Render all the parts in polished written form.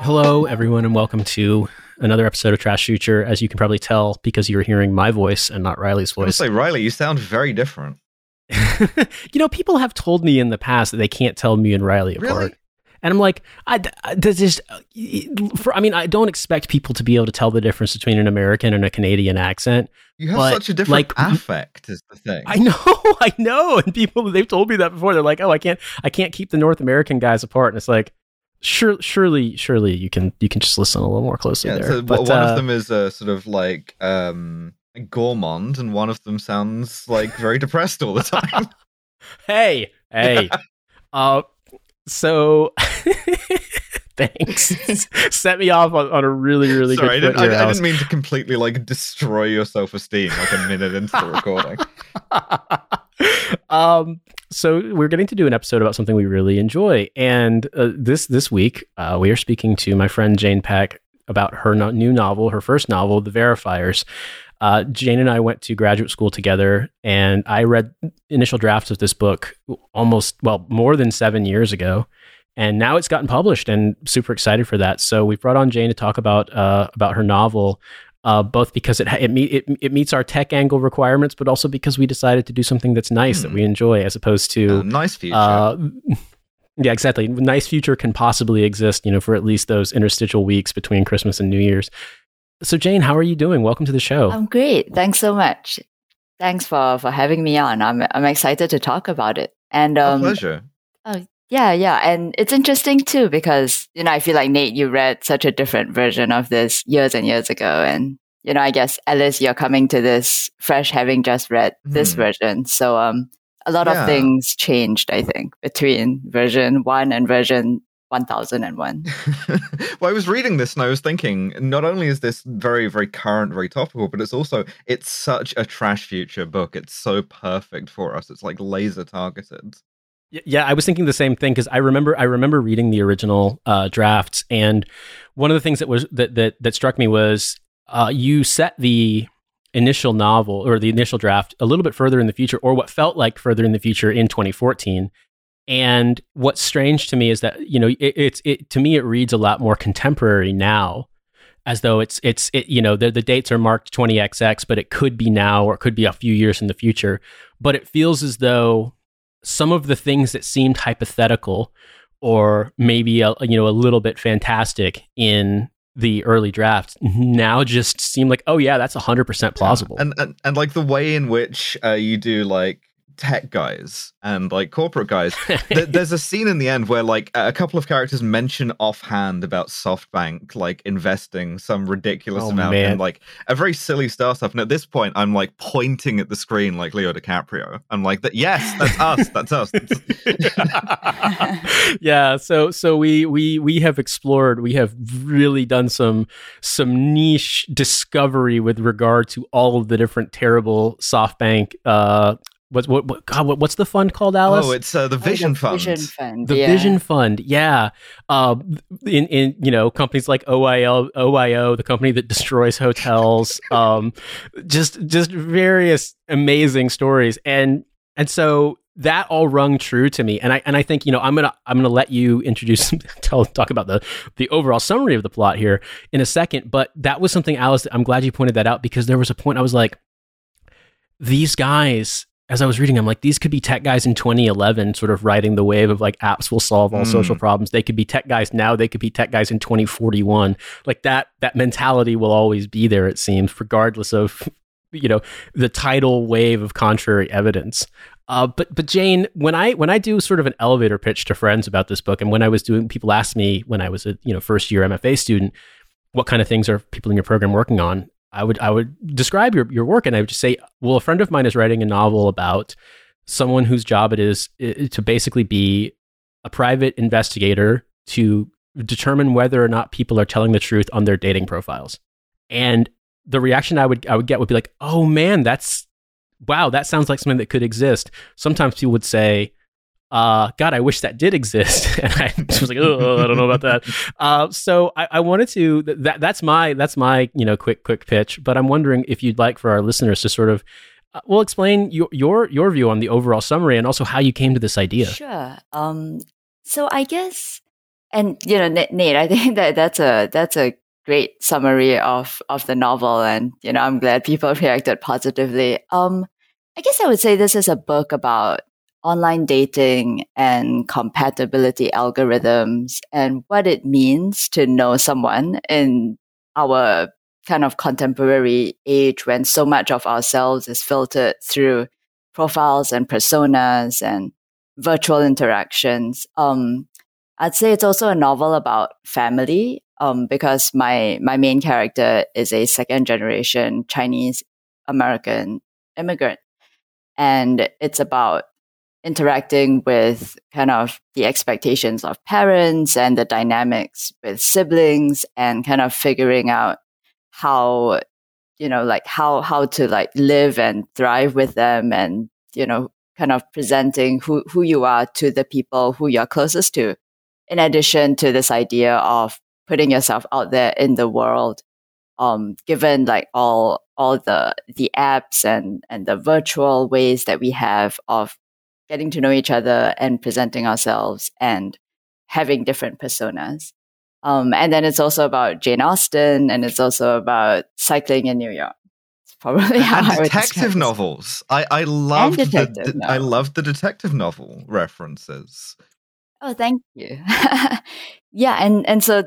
Hello, everyone, and welcome to another episode of Trash Future, as you can probably tell because you're hearing my voice and not Riley's voice. I was gonna say, Riley, you sound very different. You know, people have told me in the past that they can't tell me and Riley apart. Really? And I'm like, I don't expect people to be able to tell the difference between an American and a Canadian accent. You have such a different affect is the thing. I know. And people, they've told me that before. They're like, oh, I can't keep the North American guys apart. And it's like, surely you can just listen a little more closely there. So but, one of them is sort of like gourmand, and one of them sounds like very depressed all the time. Hey. So, thanks. Set me off on a really, really sorry, good foot. Sorry, I didn't mean to completely destroy your self-esteem a minute into the recording. So we're getting to do an episode about something we really enjoy, and this week we are speaking to my friend Jane Peck about her new novel, her first novel, The Verifiers. Jane and I went to graduate school together, and I read initial drafts of this book more than 7 years ago, and now it's gotten published, and super excited for that. So we brought on Jane to talk about her novel, both because it meets our tech angle requirements, but also because we decided to do something that's nice that we enjoy, as opposed to nice future. Yeah, exactly. Nice future can possibly exist, for at least those interstitial weeks between Christmas and New Year's. So Jane, how are you doing? Welcome to the show. I'm great. Thanks so much. Thanks for having me on. I'm excited to talk about it. And my pleasure. Oh yeah, and it's interesting too because I feel like Nate, you read such a different version of this years and years ago, and I guess Alice, you're coming to this fresh, having just read this version. So a lot of things changed, I think, between version 1 and version 1001. Well, I was reading this and I was thinking, not only is this very, very current, very topical, but it's such a Trash Future book. It's so perfect for us. It's like laser targeted. Yeah, I was thinking the same thing because I remember reading the original drafts, and one of the things that struck me was you set the initial novel or the initial draft a little bit further in the future, or what felt like further in the future in 2014. And what's strange to me is that it reads a lot more contemporary now, as though the dates are marked 20XX, but it could be now or it could be a few years in the future. But it feels as though some of the things that seemed hypothetical or maybe a little bit fantastic in the early drafts now just seem like, oh yeah, that's 100% plausible. Yeah. And like the way in which you do tech guys and corporate guys. There's a scene in the end where a couple of characters mention offhand about SoftBank investing some ridiculous amount in a very silly startup, and at this point I'm pointing at the screen like Leo DiCaprio. I'm like, yes, that's us. That's us. Yeah. So we have explored. We have really done some niche discovery with regard to all of the different terrible SoftBank. What's the fund called, Alice? Oh, it's the Vision Fund. Vision Fund. The Vision Fund, yeah. In companies like OYO, the company that destroys hotels, just various amazing stories, and so that all rung true to me. And I think I'm gonna let you introduce talk about the overall summary of the plot here in a second. But that was something, Alice, I'm glad you pointed that out, because there was a point I was like, these guys. As I was reading, I'm like, these could be tech guys in 2011, sort of riding the wave of apps will solve all social problems. They could be tech guys now. They could be tech guys in 2041. That mentality will always be there, it seems, regardless of, the tidal wave of contrary evidence. But Jane, when I do sort of an elevator pitch to friends about this book, and when I was doing, people asked me when I was a first year MFA student, what kind of things are people in your program working on? I would describe your work, and I would just say, well, a friend of mine is writing a novel about someone whose job it is to basically be a private investigator to determine whether or not people are telling the truth on their dating profiles. And the reaction I would get would be like, oh man, that sounds like something that could exist. Sometimes people would say, God, I wish that did exist. And I was like, oh, I don't know about that. So I wanted to, that's my, you know, quick pitch, but I'm wondering if you'd like for our listeners to sort of, well, explain your view on the overall summary and also how you came to this idea. Sure. So I guess, and you know, Nate, I think that's a great summary of the novel. And, you know, I'm glad people reacted positively. I guess I would say this is a book about online dating and compatibility algorithms and what it means to know someone in our kind of contemporary age when so much of ourselves is filtered through profiles and personas and virtual interactions. I'd say it's also a novel about family, because my main character is a second generation Chinese American immigrant. And it's about interacting with kind of the expectations of parents and the dynamics with siblings and kind of figuring out how, you know, like how to like live and thrive with them and, you know, kind of presenting who you are to the people who you're closest to. In addition to this idea of putting yourself out there in the world, given like all the apps and the virtual ways that we have of getting to know each other and presenting ourselves and having different personas. And then it's also about Jane Austen, and it's also about cycling in New York. It's probably how and I would detective novels. I loved the detective novel references. Oh, thank you. Yeah, and so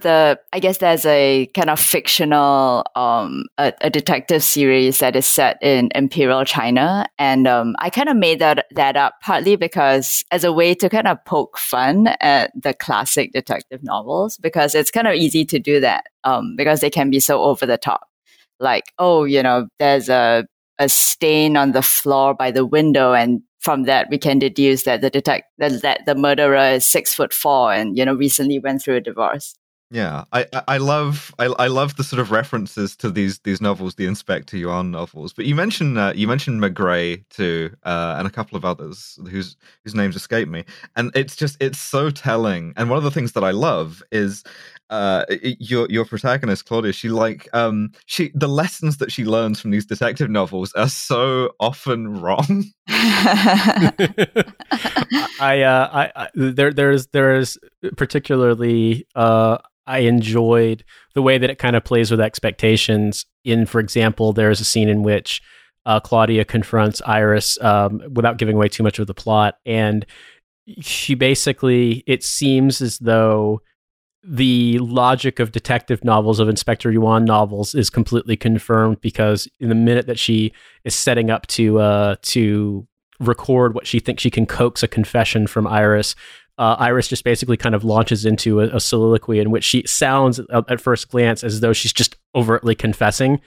I guess there's a kind of fictional a detective series that is set in Imperial China, and I kind of made that up partly because as a way to kind of poke fun at the classic detective novels, because it's kind of easy to do that because they can be so over the top, like, oh, you know, there's a stain on the floor by the window, and from that, we can deduce that that the murderer is 6'4" and, you know, recently went through a divorce. Yeah, I love the sort of references to these novels, the Inspector Yuan novels. But you mentioned McGray too, and a couple of others whose names escape me. And it's so telling. And one of the things that I love is your protagonist Claudia. She the lessons that she learns from these detective novels are so often wrong. There is particularly I enjoyed the way that it kind of plays with expectations. In, for example, there is a scene in which Claudia confronts Iris without giving away too much of the plot, and she basically, it seems as though the logic of detective novels, of Inspector Yuan novels, is completely confirmed, because in the minute that she is setting up to record what she thinks she can coax a confession from Iris, Iris just basically kind of launches into a soliloquy in which she sounds at first glance as though she's just overtly confessing.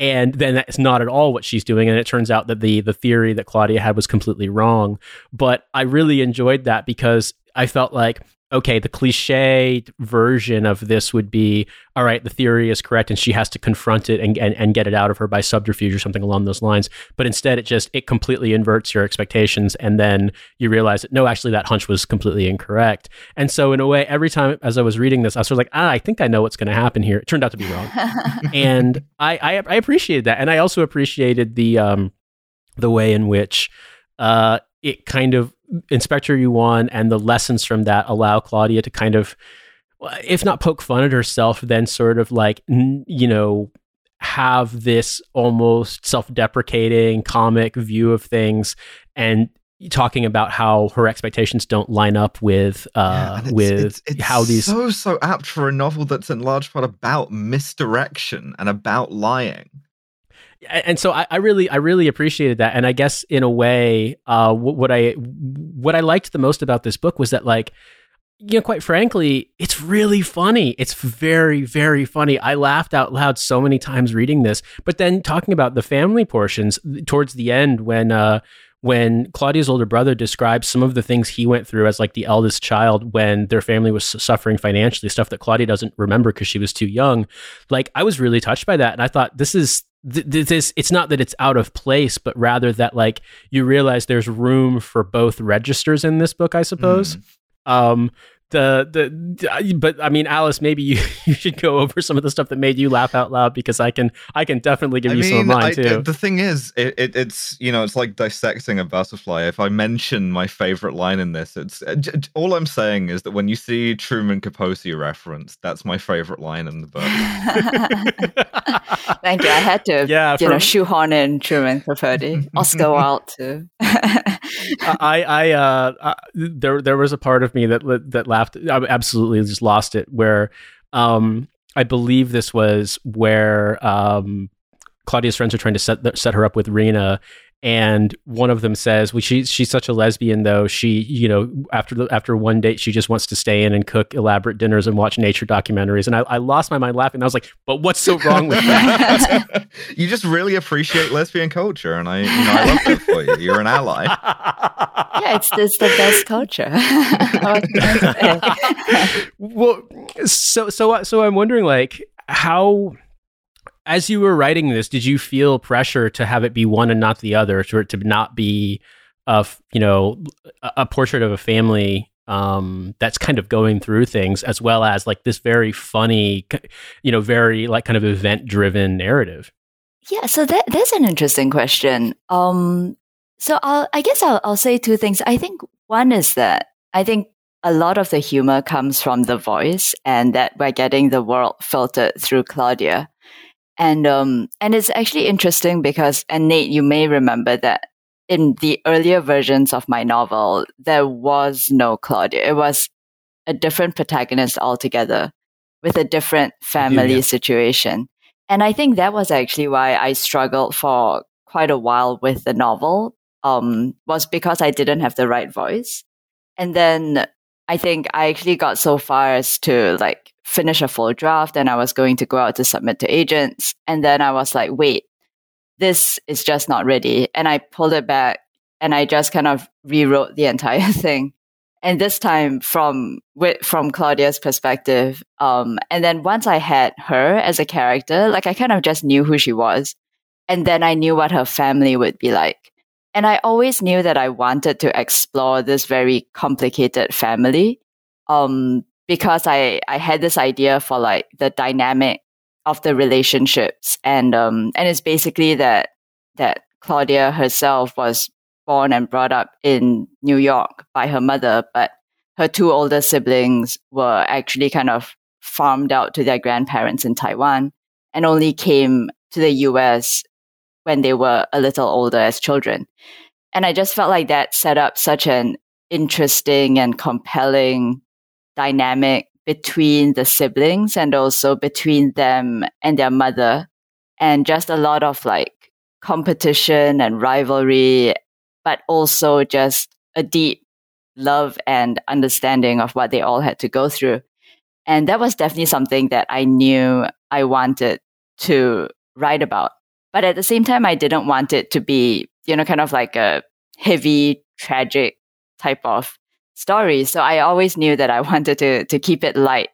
And then that's not at all what she's doing. And it turns out that the theory that Claudia had was completely wrong. But I really enjoyed that because I felt like, okay, the cliche version of this would be, all right, the theory is correct and she has to confront it and get it out of her by subterfuge or something along those lines. But instead, it completely inverts your expectations. And then you realize that, no, actually that hunch was completely incorrect. And so in a way, every time as I was reading this, I was sort of like, I think I know what's going to happen here. It turned out to be wrong. And I appreciated that. And I also appreciated the way in which it kind of, Inspector Yuan and the lessons from that allow Claudia to kind of, if not poke fun at herself, then sort of like, you know, have this almost self-deprecating comic view of things and talking about how her expectations don't line up with it's how these so apt for a novel that's in large part about misdirection and about lying. And so I really appreciated that. And I guess in a way, what I liked the most about this book was that, like, you know, quite frankly, it's really funny. It's very, very funny. I laughed out loud so many times reading this. But then talking about the family portions towards the end, when Claudia's older brother describes some of the things he went through as like the eldest child when their family was suffering financially, stuff that Claudia doesn't remember because she was too young. Like, I was really touched by that. And I thought, this, it's not that it's out of place, but rather that like you realize there's room for both registers in this book, I suppose. But I mean, Alice, maybe you should go over some of the stuff that made you laugh out loud, because I can definitely give you some of mine too. The thing is, it's you know, it's like dissecting a butterfly. If I mention my favorite line in this, it's all I'm saying is that when you see Truman Capote referenced, that's my favorite line in the book. Thank you. I had to, shoehorn in Truman Capote, Oscar Wilde too. There was a part of me that laughed. I absolutely just lost it. Where I believe this was where Claudia's friends are trying to set her up with Rena, and one of them says, "Well, she's such a lesbian, though. She, you know, after one date, she just wants to stay in and cook elaborate dinners and watch nature documentaries." And I lost my mind laughing. I was like, "But what's so wrong with that?" You just really appreciate lesbian culture, and I love that for you. You're an ally. Yeah, it's the best culture. Well, so I'm wondering, like, how. As you were writing this, did you feel pressure to have it be one and not the other, to not be a portrait of a family that's kind of going through things, as well as like this very funny, you know, very like kind of event-driven narrative? Yeah, so that's an interesting question. So I guess I'll say two things. I think one is that I think a lot of the humor comes from the voice, and that we're getting the world filtered through Claudia. And it's actually interesting because, and Nate, you may remember that in the earlier versions of my novel, there was no Claudia. It was a different protagonist altogether with a different family situation. And I think that was actually why I struggled for quite a while with the novel, was because I didn't have the right voice. And then I think I actually got so far as to like finish a full draft, and I was going to go out to submit to agents. And then I was like, wait, this is just not ready. And I pulled it back and I just kind of rewrote the entire thing. And this time from Claudia's perspective. And then once I had her as a character, like I kind of just knew who she was. And then I knew what her family would be like. And I always knew that I wanted to explore this very complicated family, because I had this idea for like the dynamic of the relationships. And it's basically that Claudia herself was born and brought up in New York by her mother, but her two older siblings were actually kind of farmed out to their grandparents in Taiwan and only came to the US when they were a little older as children. And I just felt like that set up such an interesting and compelling dynamic between the siblings and also between them and their mother, and just a lot of like competition and rivalry, but also just a deep love and understanding of what they all had to go through. And that was definitely something that I knew I wanted to write about. But at the same time, I didn't want it to be, you know, kind of like a heavy, tragic type of story. So I always knew that I wanted to keep it light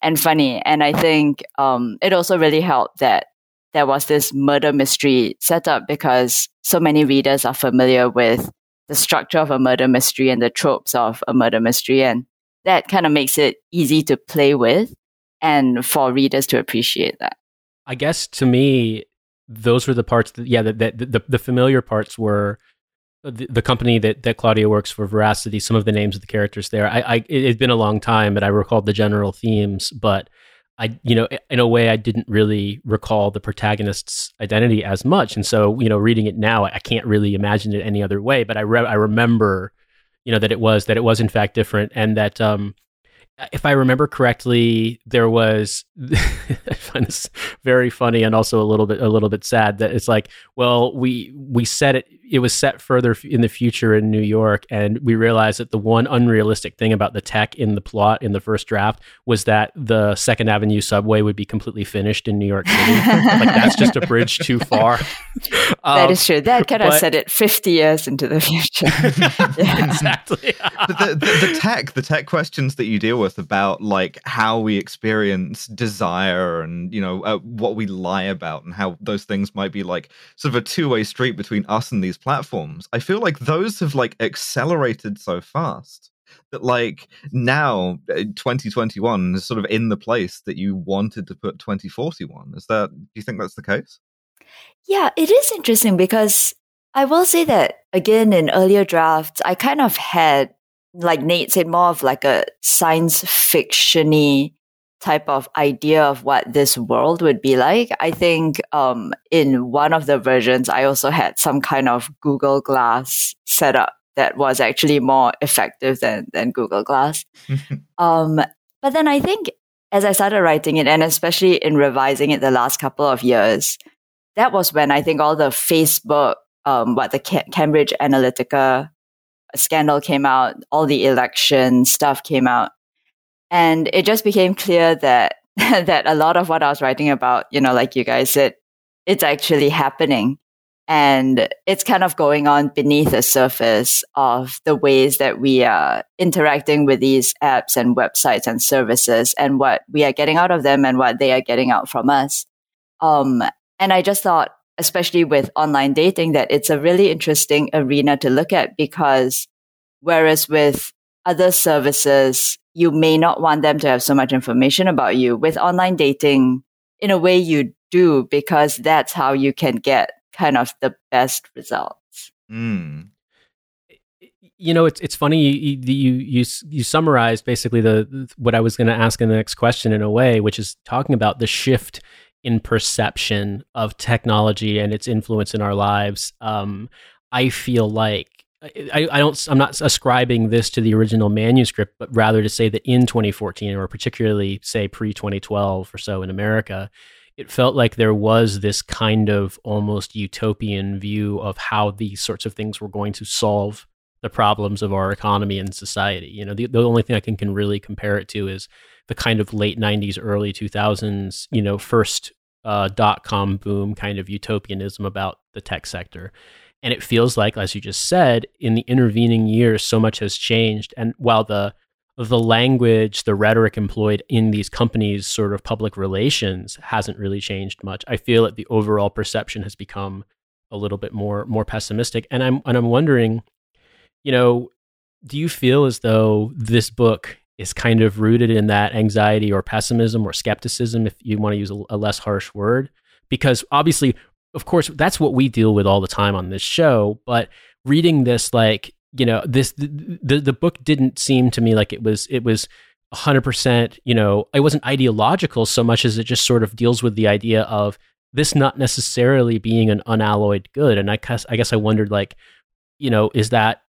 and funny. And I think it also really helped that there was this murder mystery setup, because so many readers are familiar with the structure of a murder mystery and the tropes of a murder mystery. And that kind of makes it easy to play with and for readers to appreciate that. I guess to me, those were the parts that, the familiar parts were the company that Claudia works for, Veracity, some of the names of the characters there. It had been a long time, and I recalled the general themes, but in a way, I didn't really recall the protagonist's identity as much. And so, you know, reading it now, I can't really imagine it any other way, but I remember, you know, that it was in fact different, and that, if I remember correctly, there was, I find this very funny and also a little bit sad, that it's like, well, we set it, it was set further in the future in New York, and we realized that the one unrealistic thing about the tech in the plot in the first draft was that the Second Avenue subway would be completely finished in New York City. Like, that's just a bridge too far. That is true. That kind of set it 50 years into the future. Exactly. But the tech questions that you deal with about like how we experience desire and, you know, what we lie about and how those things might be like sort of a two-way street between us and these platforms. I feel like those have like accelerated so fast that like now 2021 is sort of in the place that you wanted to put 2041. Is that, do you think that's the case? Yeah, it is interesting because I will say that again in earlier drafts, I kind of had, like Nate said, more of like a science fiction-y type of idea of what this world would be like. I think in one of the versions, I also had some kind of Google Glass setup that was actually more effective than Google Glass. But then I think as I started writing it, and especially in revising it the last couple of years, that was when I think all the Facebook, the Cambridge Analytica scandal came out, all the election stuff came out. And it just became clear that a lot of what I was writing about, you know, like you guys said, it's actually happening. And it's kind of going on beneath the surface of the ways that we are interacting with these apps and websites and services and what we are getting out of them and what they are getting out from us. And I just thought, especially with online dating, that it's a really interesting arena to look at because whereas with other services, you may not want them to have so much information about you. With online dating, in a way you do, because that's how you can get kind of the best results. You know, it's funny. You summarized basically what I was going to ask in the next question in a way, which is talking about the shift in perception of technology and its influence in our lives. I feel like I'm not ascribing this to the original manuscript, but rather to say that in 2014, or particularly say pre-2012 or so in America, it felt like there was this kind of almost utopian view of how these sorts of things were going to solve the problems of our economy and society. You know, the only thing I can really compare it to is the kind of late 90s, early 2000s, you know, first dot-com boom kind of utopianism about the tech sector. And it feels like, as you just said, in the intervening years, so much has changed. And while the language, the rhetoric employed in these companies' sort of public relations hasn't really changed much, I feel that the overall perception has become a little bit more pessimistic. And I'm wondering, you know, do you feel as though this book is kind of rooted in that anxiety or pessimism or skepticism, if you want to use a less harsh word? Because obviously, of course, that's what we deal with all the time on this show. But reading this, like, you know, the book didn't seem to me like it was 100%, you know, it wasn't ideological so much as it just sort of deals with the idea of this not necessarily being an unalloyed good. And I guess I wondered, like, you know, is that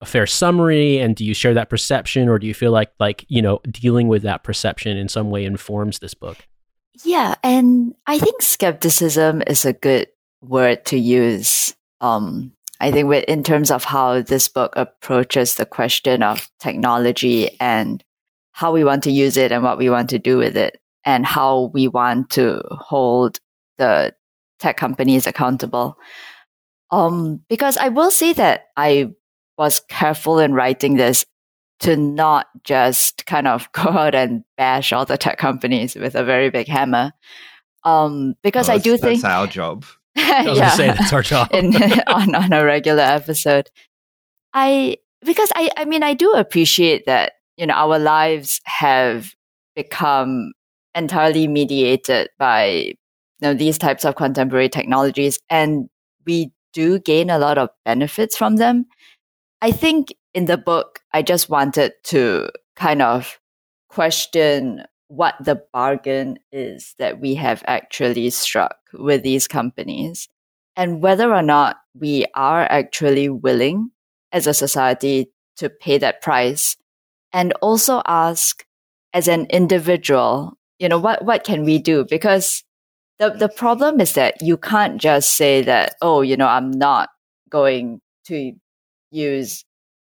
a fair summary? And do you share that perception, or do you feel like, you know, dealing with that perception in some way informs this book? Yeah, and I think skepticism is a good word to use. I think in terms of how this book approaches the question of technology and how we want to use it and what we want to do with it and how we want to hold the tech companies accountable. Because I will say that I was careful in writing this to not just kind of go out and bash all the tech companies with a very big hammer. Because I do think that's our job. I was going to say that's our job. on a regular episode. Because I mean, I do appreciate that, you know, our lives have become entirely mediated by, you know, these types of contemporary technologies, and we do gain a lot of benefits from them. I think in the book, I just wanted to kind of question what the bargain is that we have actually struck with these companies and whether or not we are actually willing as a society to pay that price, and also ask as an individual, you know, what can we do? Because the problem is that you can't just say that, oh, you know, I'm not going to use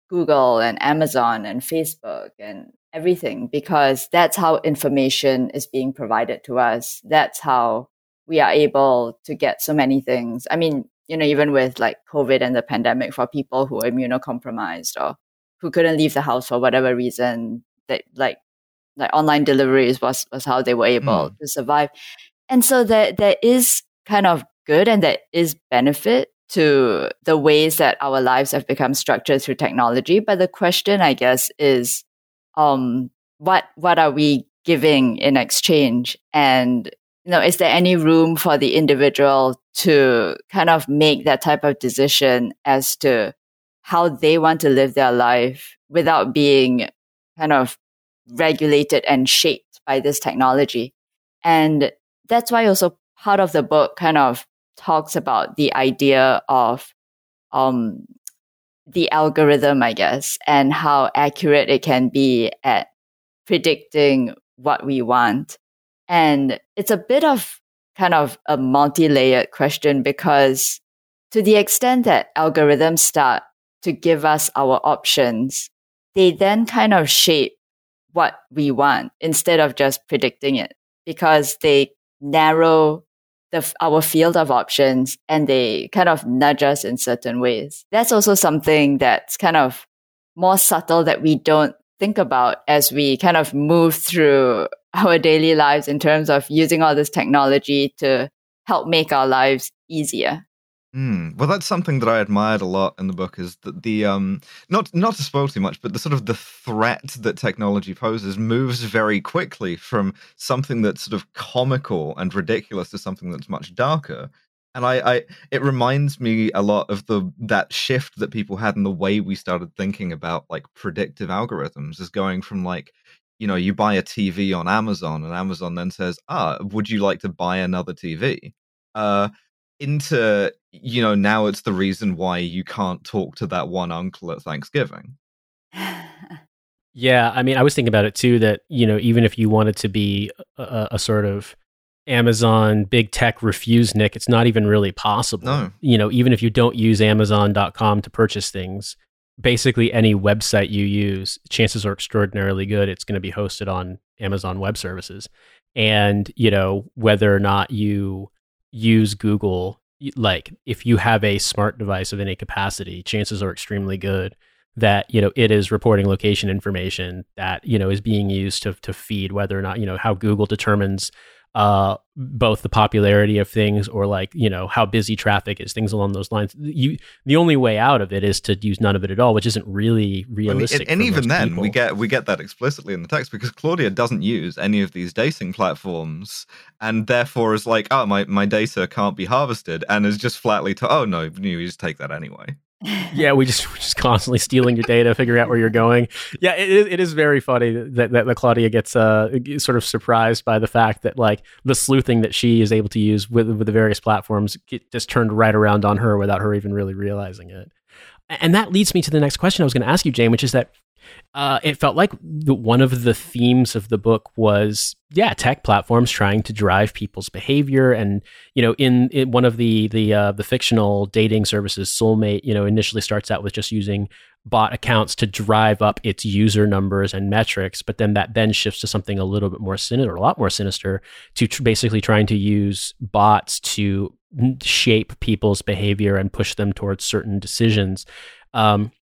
Google and Amazon and Facebook and everything, because that's how information is being provided to us. That's how we are able to get so many things. I mean, you know, even with like COVID and the pandemic, for people who are immunocompromised or who couldn't leave the house for whatever reason, that like online deliveries was how they were able to survive. And so that is kind of good, and that is benefit to the ways that our lives have become structured through technology. But the question, I guess, is what are we giving in exchange? And is there any room for the individual to kind of make that type of decision as to how they want to live their life without being kind of regulated and shaped by this technology? And that's why also part of the book kind of talks about the idea of the algorithm, I guess, and how accurate it can be at predicting what we want. And it's a bit of kind of a multi-layered question, because to the extent that algorithms start to give us our options, they then kind of shape what we want instead of just predicting it, because they narrow our field of options and they kind of nudge us in certain ways. That's also something that's kind of more subtle that we don't think about as we kind of move through our daily lives in terms of using all this technology to help make our lives easier. Well, that's something that I admired a lot in the book, is that the not to spoil too much, but the sort of the threat that technology poses moves very quickly from something that's sort of comical and ridiculous to something that's much darker. And it reminds me a lot of that shift that people had in the way we started thinking about like predictive algorithms, is going from like, you buy a TV on Amazon and Amazon then says, would you like to buy another TV? Into now it's the reason why you can't talk to that one uncle at Thanksgiving. Yeah, I mean, I was thinking about it too, that even if you wanted to be a sort of Amazon big tech refusenik, it's not even really possible. No. Even if you don't use Amazon.com to purchase things, basically any website you use, chances are extraordinarily good it's going to be hosted on Amazon Web Services. And whether or not you use Google, like if you have a smart device of any capacity, chances are extremely good that it is reporting location information that is being used to feed whether or not how Google determines both the popularity of things or like how busy traffic is, things along those lines. The only way out of it is to use none of it at all, which isn't really realistic. And even then, people. we get that explicitly in the text, because Claudia doesn't use any of these dating platforms, and therefore is like, my data can't be harvested, and is just flatly no, you just take that anyway. Yeah, we're just constantly stealing your data, figuring out where you're going. Yeah, it is very funny that Claudia gets sort of surprised by the fact that like the sleuthing that she is able to use with the various platforms get just turned right around on her without her even really realizing it. And that leads me to the next question I was going to ask you, Jane, which is that it felt like one of the themes of the book was, tech platforms trying to drive people's behavior. And, in one of the fictional dating services, Soulmate, initially starts out with just using bot accounts to drive up its user numbers and metrics. But then that then shifts to something a little bit more sinister, or a lot more sinister, to basically trying to use bots to shape people's behavior and push them towards certain decisions.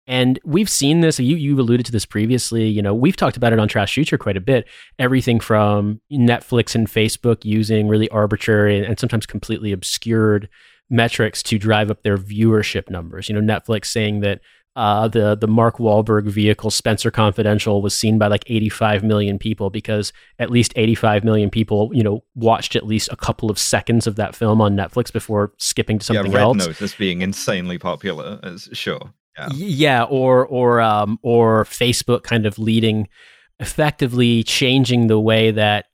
And we've seen this, you alluded to this previously, we've talked about it on Trash Future quite a bit. Everything from Netflix and Facebook using really arbitrary and sometimes completely obscured metrics to drive up their viewership numbers. Netflix saying that the Mark Wahlberg vehicle, Spencer Confidential, was seen by like 85 million people because at least 85 million people, watched at least a couple of seconds of that film on Netflix before skipping to something else. Red Notice is being insanely popular, sure. Yeah, or Facebook kind of leading, effectively changing the way that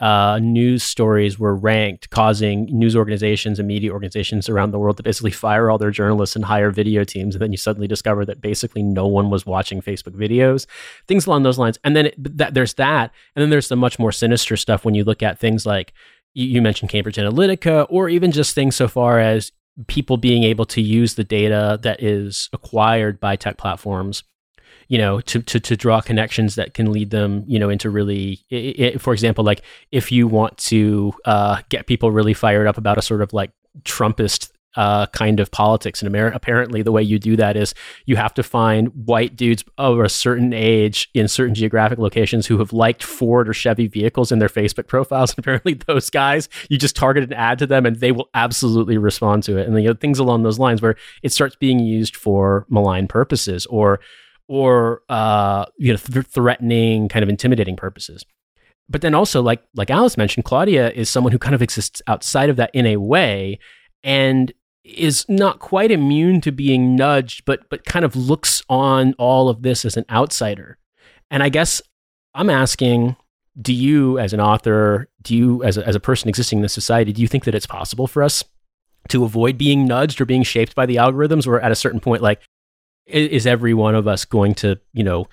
news stories were ranked, causing news organizations and media organizations around the world to basically fire all their journalists and hire video teams. And then you suddenly discover that basically no one was watching Facebook videos, things along those lines. And then there's that. And then there's the much more sinister stuff when you look at things like, you mentioned Cambridge Analytica, or even just things so far as people being able to use the data that is acquired by tech platforms, to draw connections that can lead them, into really, for example, like if you want to get people really fired up about a sort of like Trumpist kind of politics in America. Apparently, the way you do that is you have to find white dudes of a certain age in certain geographic locations who have liked Ford or Chevy vehicles in their Facebook profiles. And apparently, those guys, you just target an ad to them and they will absolutely respond to it. And then, you know, things along those lines where it starts being used for malign purposes or you know, threatening, kind of intimidating purposes. But then also, like Alice mentioned, Claudia is someone who kind of exists outside of that in a way and is not quite immune to being nudged, but kind of looks on all of this as an outsider. And I guess I'm asking, do you as an author, do you as a person existing in this society, do you think that it's possible for us to avoid being nudged or being shaped by the algorithms? Or at a certain point, like, is every one of us going to, you know,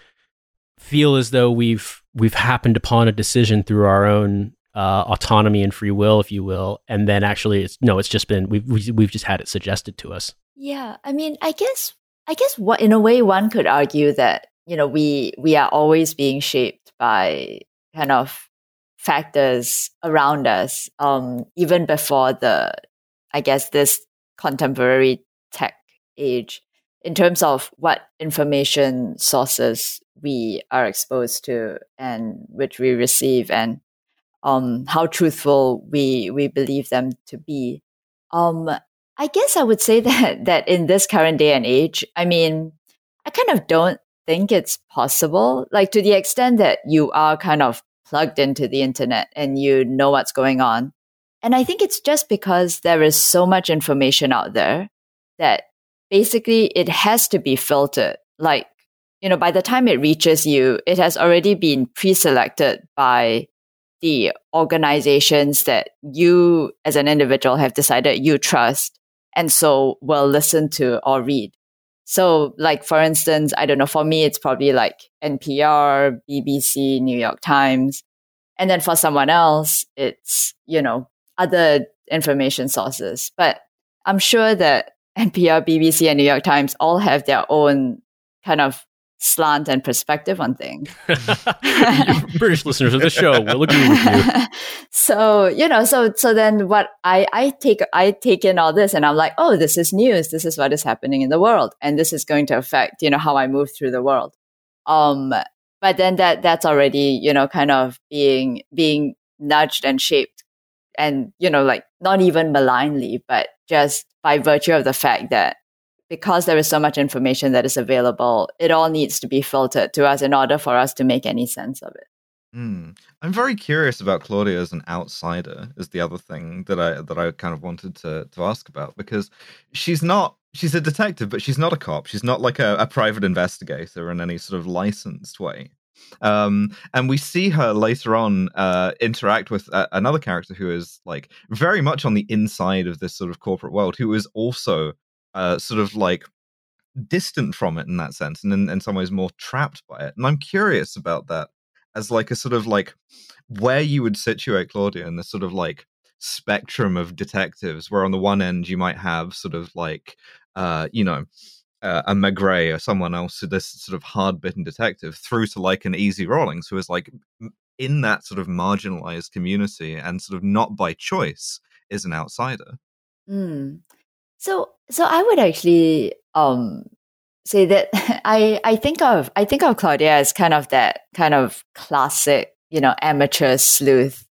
feel as though we've happened upon a decision through our own autonomy and free will, if you will, and then actually it's just been we've just had it suggested to us? Yeah, I mean, I guess what, in a way, one could argue that, you know, we are always being shaped by kind of factors around us, even before the, I guess, this contemporary tech age, in terms of what information sources we are exposed to and which we receive, and how truthful we believe them to be. I guess I would say that in this current day and age, I mean, I kind of don't think it's possible, like, to the extent that you are kind of plugged into the internet and you know what's going on. And I think it's just because there is so much information out there that basically it has to be filtered. Like, you know, by the time it reaches you, it has already been pre-selected by the organizations that you as an individual have decided you trust and so will listen to or read. So, like, for instance, I don't know, for me, it's probably like NPR, BBC, New York Times. And then for someone else, it's, you know, other information sources. But I'm sure that NPR, BBC, and New York Times all have their own kind of slant and perspective on things. British listeners of the show will agree with you. So, you know, so then what I take in all this and I'm like, oh, this is news. This is what is happening in the world. And this is going to affect, you know, how I move through the world. But then that's already, you know, kind of being nudged and shaped and, you know, like, not even malignly, but just by virtue of the fact that because there is so much information that is available, it all needs to be filtered to us in order for us to make any sense of it. I'm very curious about Claudia as an outsider is the other thing that I kind of wanted to ask about, because she's a detective, but she's not a cop. She's not like a private investigator in any sort of licensed way. And we see her later on interact with another character who is, like, very much on the inside of this sort of corporate world, who is also sort of, like, distant from it in that sense, and in some ways more trapped by it. And I'm curious about that as, like, a sort of, like, where you would situate Claudia in this sort of, like, spectrum of detectives, where on the one end you might have sort of, like, you know, a Maigret or someone else, this sort of hard-bitten detective, through to, like, an Easy Rawlings, who is, like, in that sort of marginalized community and sort of not by choice is an outsider. So I would actually say that I think of Claudia as kind of that kind of classic, you know, amateur sleuth,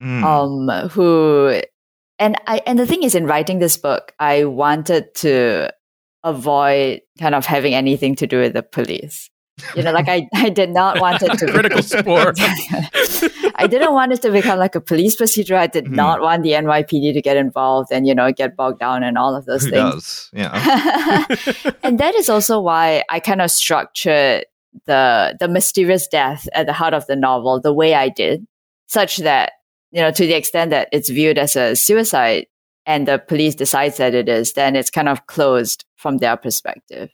and the thing is, in writing this book, I wanted to avoid kind of having anything to do with the police. You know, like, I did not want it to critical sport. I didn't want it to become like a police procedure. I did not want the NYPD to get involved and, you know, get bogged down and all of those things. Does? Yeah. And that is also why I kind of structured the mysterious death at the heart of the novel the way I did, such that, you know, to the extent that it's viewed as a suicide and the police decides that it is, then it's kind of closed from their perspective.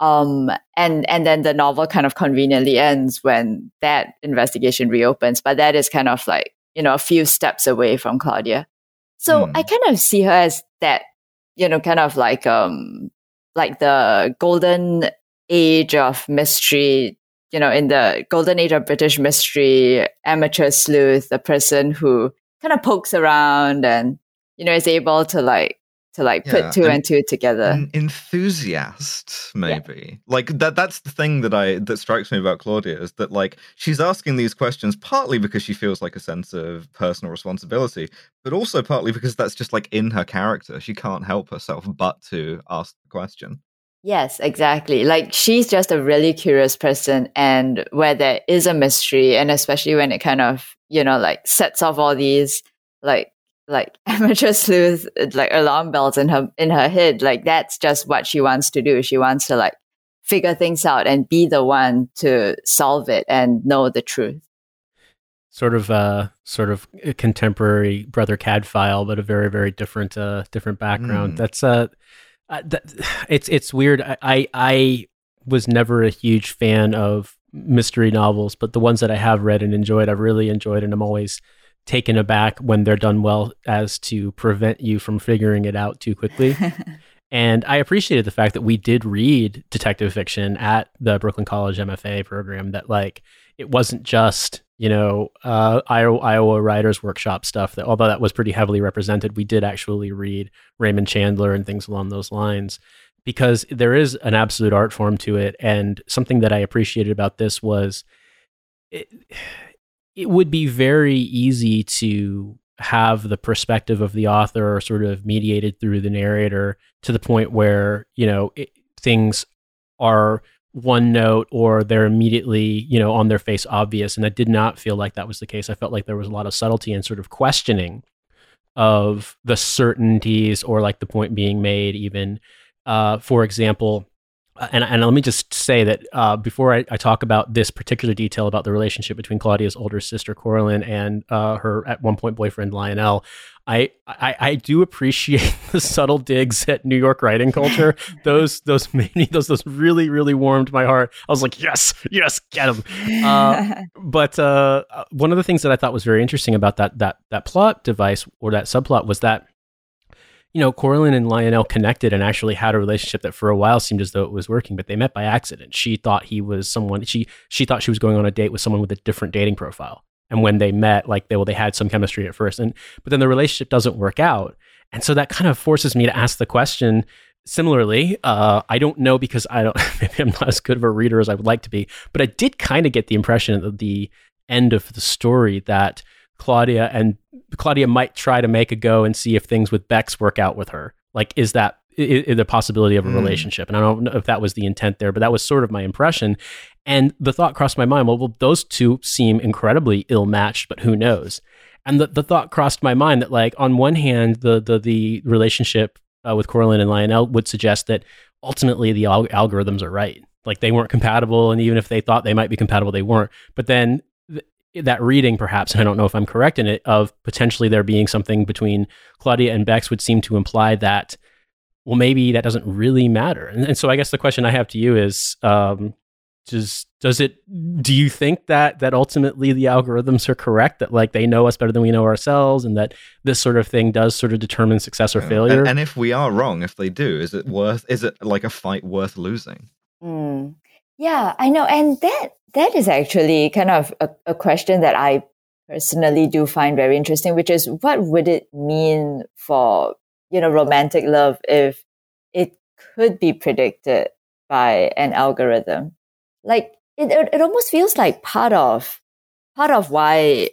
And then the novel kind of conveniently ends when that investigation reopens, but that is kind of, like, you know, a few steps away from Claudia. So I kind of see her as that, you know, kind of like the golden age of mystery, you know, in the golden age of British mystery, amateur sleuth, the person who kind of pokes around and, you know, is able to, like, to like put two and two together. An enthusiast, maybe. Yeah. Like that's the thing that strikes me about Claudia is that like she's asking these questions partly because she feels like a sense of personal responsibility, but also partly because that's just like in her character. She can't help herself but to ask the question. Yes, exactly. Like she's just a really curious person, and where there is a mystery, and especially when it kind of, you know, like sets off all these like amateur sleuth like alarm bells in her head, like that's just what she wants to do. She wants to like figure things out and be the one to solve it and know the truth. Sort of a contemporary Brother Cadfael, but a very very different background. That's it's weird. I was never a huge fan of mystery novels, but the ones that I have read and enjoyed, I've really enjoyed, and I'm always taken aback when they're done well as to prevent you from figuring it out too quickly. And I appreciated the fact that we did read detective fiction at the Brooklyn College MFA program, that like it wasn't just, you know, Iowa Writers Workshop stuff, that although that was pretty heavily represented, we did actually read Raymond Chandler and things along those lines, because there is an absolute art form to it. And something that I appreciated about this was it would be very easy to have the perspective of the author sort of mediated through the narrator to the point where, you know, things are one note or they're immediately, you know, on their face obvious. And I did not feel like that was the case. I felt like there was a lot of subtlety and sort of questioning of the certainties or like the point being made even. For example, and let me just say that before I talk about this particular detail about the relationship between Claudia's older sister Coraline and her at one point boyfriend Lionel, I do appreciate the subtle digs at New York writing culture. Those made me, those really really warmed my heart. I was like, yes, get them. But one of the things that I thought was very interesting about that plot device or that subplot was that, you know, Coraline and Lionel connected and actually had a relationship that for a while seemed as though it was working, but they met by accident. She thought he was someone, she thought she was going on a date with someone with a different dating profile. And when they met, like they had some chemistry at first, but then the relationship doesn't work out. And so that kind of forces me to ask the question. Similarly, I don't know, because maybe I'm not as good of a reader as I would like to be, but I did kind of get the impression at the end of the story that Claudia might try to make a go and see if things with Bex work out with her. Like, is that the possibility of a relationship? And I don't know if that was the intent there, but that was sort of my impression. And the thought crossed my mind, well, those two seem incredibly ill-matched, but who knows? And the thought crossed my mind that, like, on one hand, the relationship with Coraline and Lionel would suggest that ultimately the algorithms are right. Like, they weren't compatible, and even if they thought they might be compatible, they weren't. But then that reading, perhaps, and I don't know if I'm correct in it, of potentially there being something between Claudia and Bex would seem to imply that, well, maybe that doesn't really matter. And so I guess the question I have to you is, do you think that ultimately the algorithms are correct, that like they know us better than we know ourselves, and that this sort of thing does sort of determine success or failure? And if we are wrong, if they do, is it like a fight worth losing? Yeah, I know. And that is actually kind of a question that I personally do find very interesting, which is, what would it mean for, you know, romantic love if it could be predicted by an algorithm? Like, it almost feels like part of why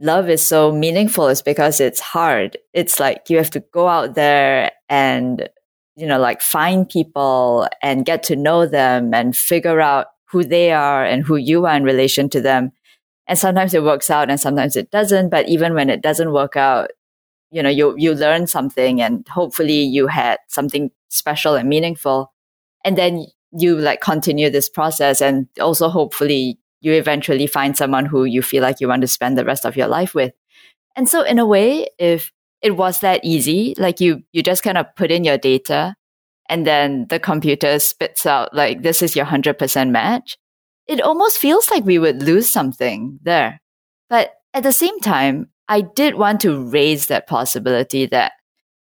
love is so meaningful is because it's hard. It's like you have to go out there and, you know, like find people and get to know them and figure out who they are and who you are in relation to them. And sometimes it works out and sometimes it doesn't. But even when it doesn't work out, you know, you learn something, and hopefully you had something special and meaningful. And then you like continue this process, and also hopefully you eventually find someone who you feel like you want to spend the rest of your life with. And so in a way, if it was that easy, like you just kind of put in your data and then the computer spits out like, this is your 100% match. It almost feels like we would lose something there. But at the same time, I did want to raise that possibility that,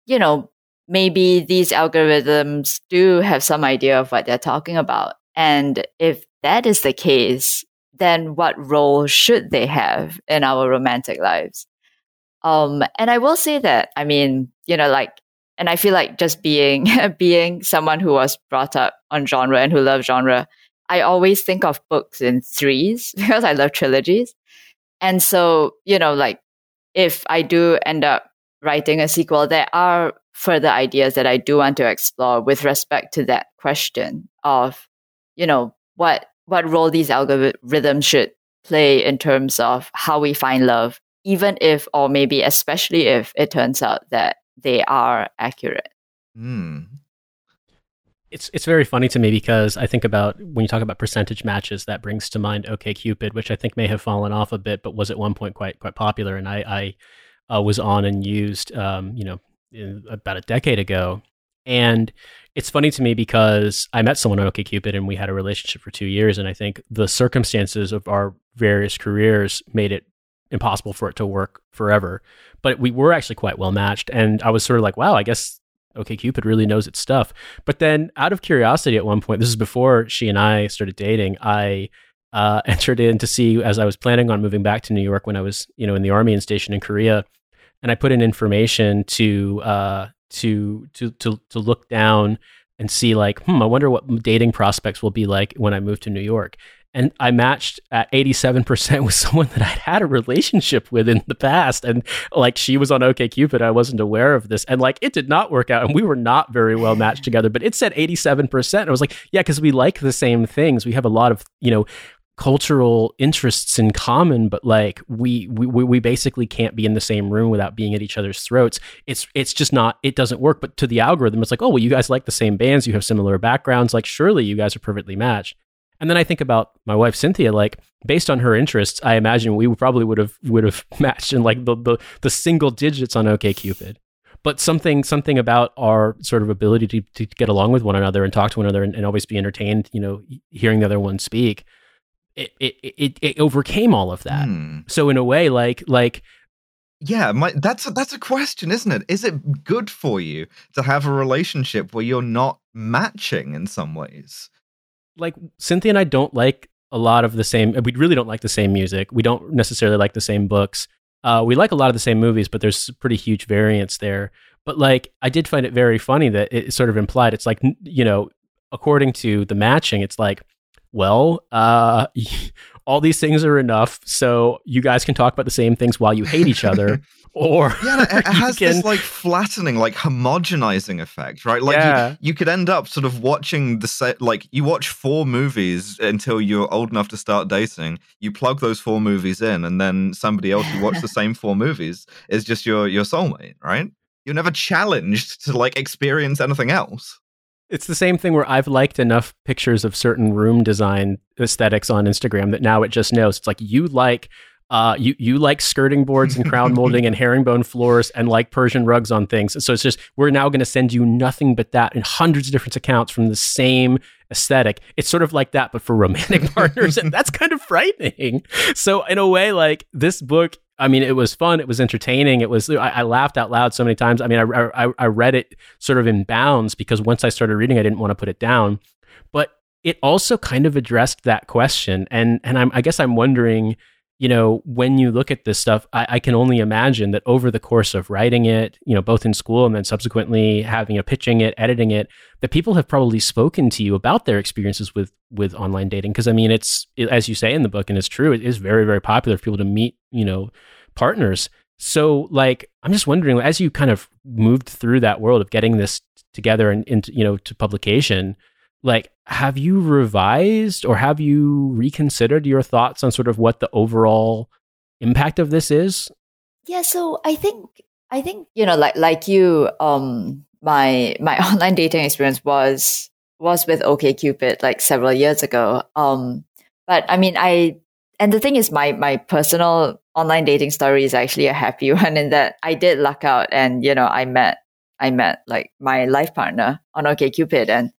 you know, maybe these algorithms do have some idea of what they're talking about. And if that is the case, then what role should they have in our romantic lives? And I will say that, I mean, you know, like, and I feel like just being being someone who was brought up on genre and who loved genre, I always think of books in threes because I love trilogies. And so, you know, like if I do end up writing a sequel, there are further ideas that I do want to explore with respect to that question of, you know, what role these algorithms should play in terms of how we find love, even if, or maybe especially if, it turns out that they are accurate. Mm. It's very funny to me because I think about when you talk about percentage matches, that brings to mind OkCupid, which I think may have fallen off a bit, but was at one point quite popular. And I was on and used, you know, about a decade ago. And it's funny to me because I met someone on OkCupid and we had a relationship for 2 years. And I think the circumstances of our various careers made it impossible for it to work forever. But we were actually quite well matched. And I was sort of like, wow, I guess OkCupid really knows its stuff. But then out of curiosity at one point, this is before she and I started dating, I entered in to see, as I was planning on moving back to New York when I was, you know, in the army and stationed in Korea. And I put in information to look down and see like, I wonder what dating prospects will be like when I move to New York. And I matched at 87% with someone that I'd had a relationship with in the past. And like, she was on OkCupid. I wasn't aware of this. And like, it did not work out. And we were not very well matched together, but it said 87%. I was like, yeah, because we like the same things. We have a lot of, you know, cultural interests in common, but like we basically can't be in the same room without being at each other's throats. It's just not, it doesn't work. But to the algorithm, it's like, oh, well, you guys like the same bands. You have similar backgrounds. Like, surely you guys are perfectly matched. And then I think about my wife, Cynthia, like based on her interests, I imagine we probably would have matched in like the single digits on OkCupid. But something about our sort of ability to get along with one another and talk to one another and always be entertained, you know, hearing the other one speak, it overcame all of that. So in a way, like yeah, that's a question, isn't it? Is it good for you to have a relationship where you're not matching in some ways? Like Cynthia and I don't like a lot of the same. We really don't like the same music. We don't necessarily like the same books. We like a lot of the same movies, but there's pretty huge variance there. But like, I did find it very funny that it sort of implied, it's like, you know, according to the matching, it's like, well, all these things are enough, so you guys can talk about the same things while you hate each other. Or yeah, it has this like flattening, like homogenizing effect, right? Like you could end up sort of watching the set, like you watch 4 movies until you're old enough to start dating. You plug those 4 movies in, and then somebody else who watched the same 4 movies is just your soulmate, right? You're never challenged to like experience anything else. It's the same thing where I've liked enough pictures of certain room design aesthetics on Instagram that now it just knows. It's like you like you like skirting boards and crown molding and herringbone floors and like Persian rugs on things. And so it's just, we're now going to send you nothing but that in hundreds of different accounts from the same aesthetic. It's sort of like that, but for romantic partners. And that's kind of frightening. So in a way, like this book, I mean, it was fun. It was entertaining. It was, I laughed out loud so many times. I mean, I read it sort of in bounds because once I started reading, I didn't want to put it down, but it also kind of addressed that question. And I guess I'm wondering, you know, when you look at this stuff, I can only imagine that over the course of writing it, you know, both in school and then subsequently having a pitching it, editing it, that people have probably spoken to you about their experiences with online dating. Because I mean, it's as you say in the book, and it's true, it is very, very popular for people to meet, you know, partners. So like, I'm just wondering, as you kind of moved through that world of getting this together and into, you know, to publication, like, have you revised or have you reconsidered your thoughts on sort of what the overall impact of this is? Yeah, so I think you know, like you, my online dating experience was with OkCupid like several years ago. But I mean, and the thing is, my personal online dating story is actually a happy one in that I did luck out, and you know, I met like my life partner on OkCupid, and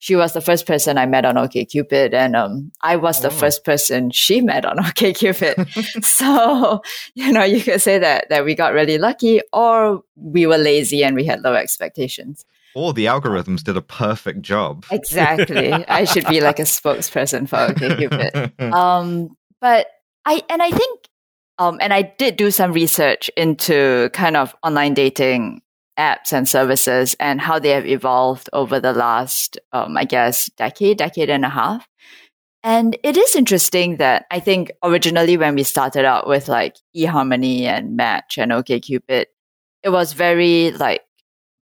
she was the first person I met on OkCupid, and I was the first person she met on OkCupid. So, you know, you could say that we got really lucky, or we were lazy and we had low expectations. Or the algorithms did a perfect job. Exactly. I should be like a spokesperson for OkCupid. But I think And I did do some research into kind of online dating apps and services and how they have evolved over the last, I guess, decade and a half. And it is interesting that I think originally when we started out with like eHarmony and Match and OkCupid, it was very like,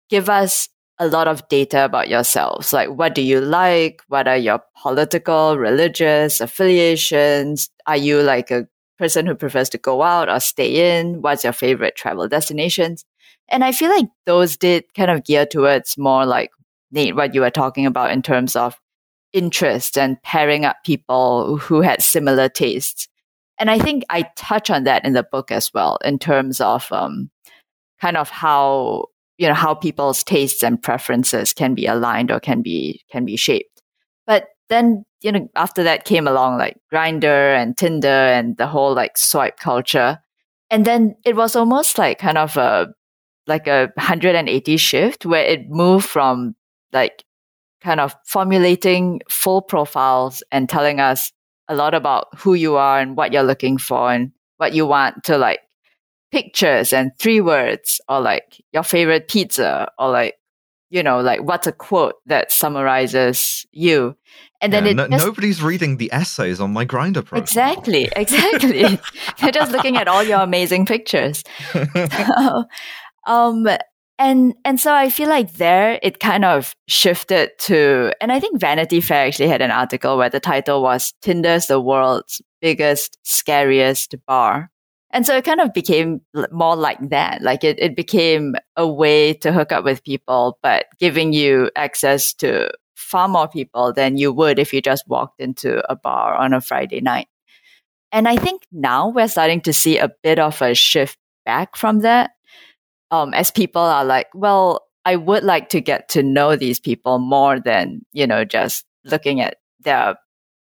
give us a lot of data about yourselves. Like, what do you like? What are your political, religious affiliations? Are you like a person who prefers to go out or stay in? What's your favorite travel destinations? And I feel like those did kind of gear towards more like, Nate, what you were talking about in terms of interests and pairing up people who had similar tastes. And I think I touch on that in the book as well, in terms of kind of how, you know, how people's tastes and preferences can be aligned or can be shaped. But then, you know, after that came along like Grindr and Tinder and the whole like swipe culture. And then it was almost like kind of a 180 shift where it moved from like kind of formulating full profiles and telling us a lot about who you are and what you're looking for and what you want to like pictures and 3 words or like your favorite pizza or like, you know, like what's a quote that summarizes you. And then nobody's reading the essays on my Grindr profile. Exactly. They're just looking at all your amazing pictures. And so I feel like there it kind of shifted to, and I think Vanity Fair actually had an article where the title was Tinder's the world's biggest, scariest bar. And so it kind of became more like that. Like it became a way to hook up with people, but giving you access to far more people than you would if you just walked into a bar on a Friday night. And I think now we're starting to see a bit of a shift back from that. As people are like, well, I would like to get to know these people more than, you know, just looking at their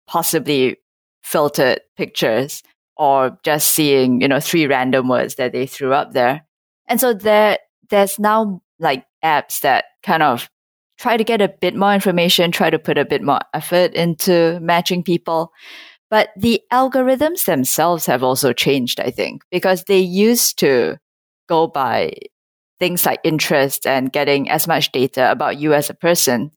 possibly filtered pictures or just seeing, you know, 3 random words that they threw up there. And so there's now like apps that kind of try to get a bit more information, try to put a bit more effort into matching people. But the algorithms themselves have also changed, I think, because they used to go by things like interest and getting as much data about you as a person.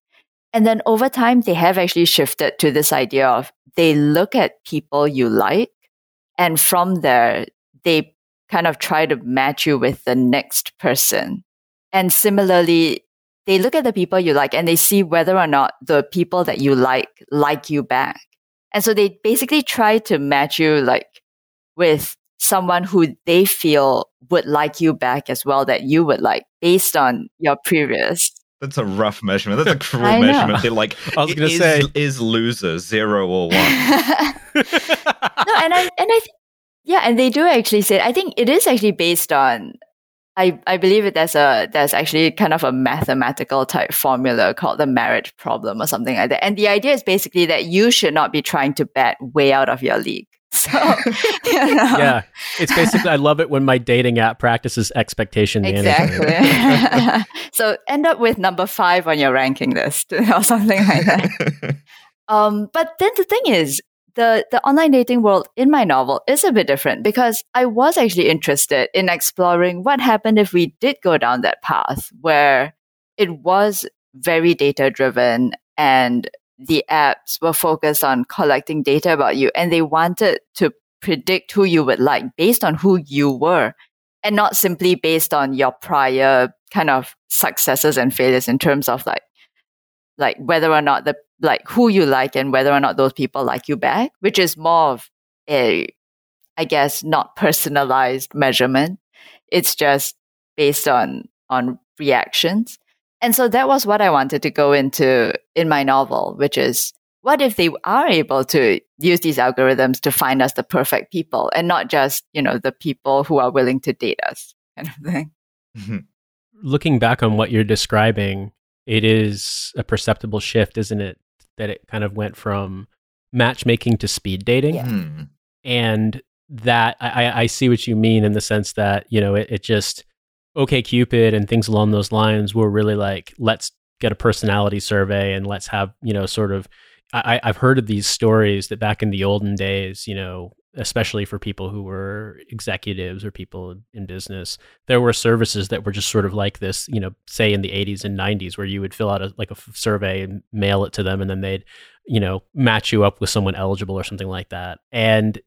And then over time, they have actually shifted to this idea of they look at people you like, and from there, they kind of try to match you with the next person. And similarly, they look at the people you like and they see whether or not the people that you like you back. And so they basically try to match you like with someone who they feel would like you back as well, that you would like based on your previous. That's a rough measurement. That's a cruel measurement. They're like, I was going to say, is loser 0 or 1? No, and they do actually say, I think it is actually based on, I believe it. There's actually kind of a mathematical type formula called the marriage problem or something like that. And the idea is basically that you should not be trying to bet way out of your league. So, you know. Yeah, it's basically, I love it when my dating app practices expectation management. Exactly. So end up with number 5 on your ranking list or something like that. But then the thing is, the online dating world in my novel is a bit different because I was actually interested in exploring what happened if we did go down that path where it was very data driven and the apps were focused on collecting data about you and they wanted to predict who you would like based on who you were and not simply based on your prior kind of successes and failures in terms of like whether or not the like who you like and whether or not those people like you back, which is more of a, I guess, not personalized measurement. It's just based on reactions. And so that was what I wanted to go into in my novel, which is what if they are able to use these algorithms to find us the perfect people and not just, you know, the people who are willing to date us kind of thing. Mm-hmm. Looking back on what you're describing, it is a perceptible shift, isn't it? That it kind of went from matchmaking to speed dating. Yeah. Mm. And that I see what you mean in the sense that, you know, it just... OkCupid and things along those lines were really like, let's get a personality survey and let's have, you know, sort of, I've heard of these stories that back in the olden days, you know, especially for people who were executives or people in business, there were services that were just sort of like this, you know, say in the 80s and 90s, where you would fill out a survey and mail it to them, and then they'd, you know, match you up with someone eligible or something like that. And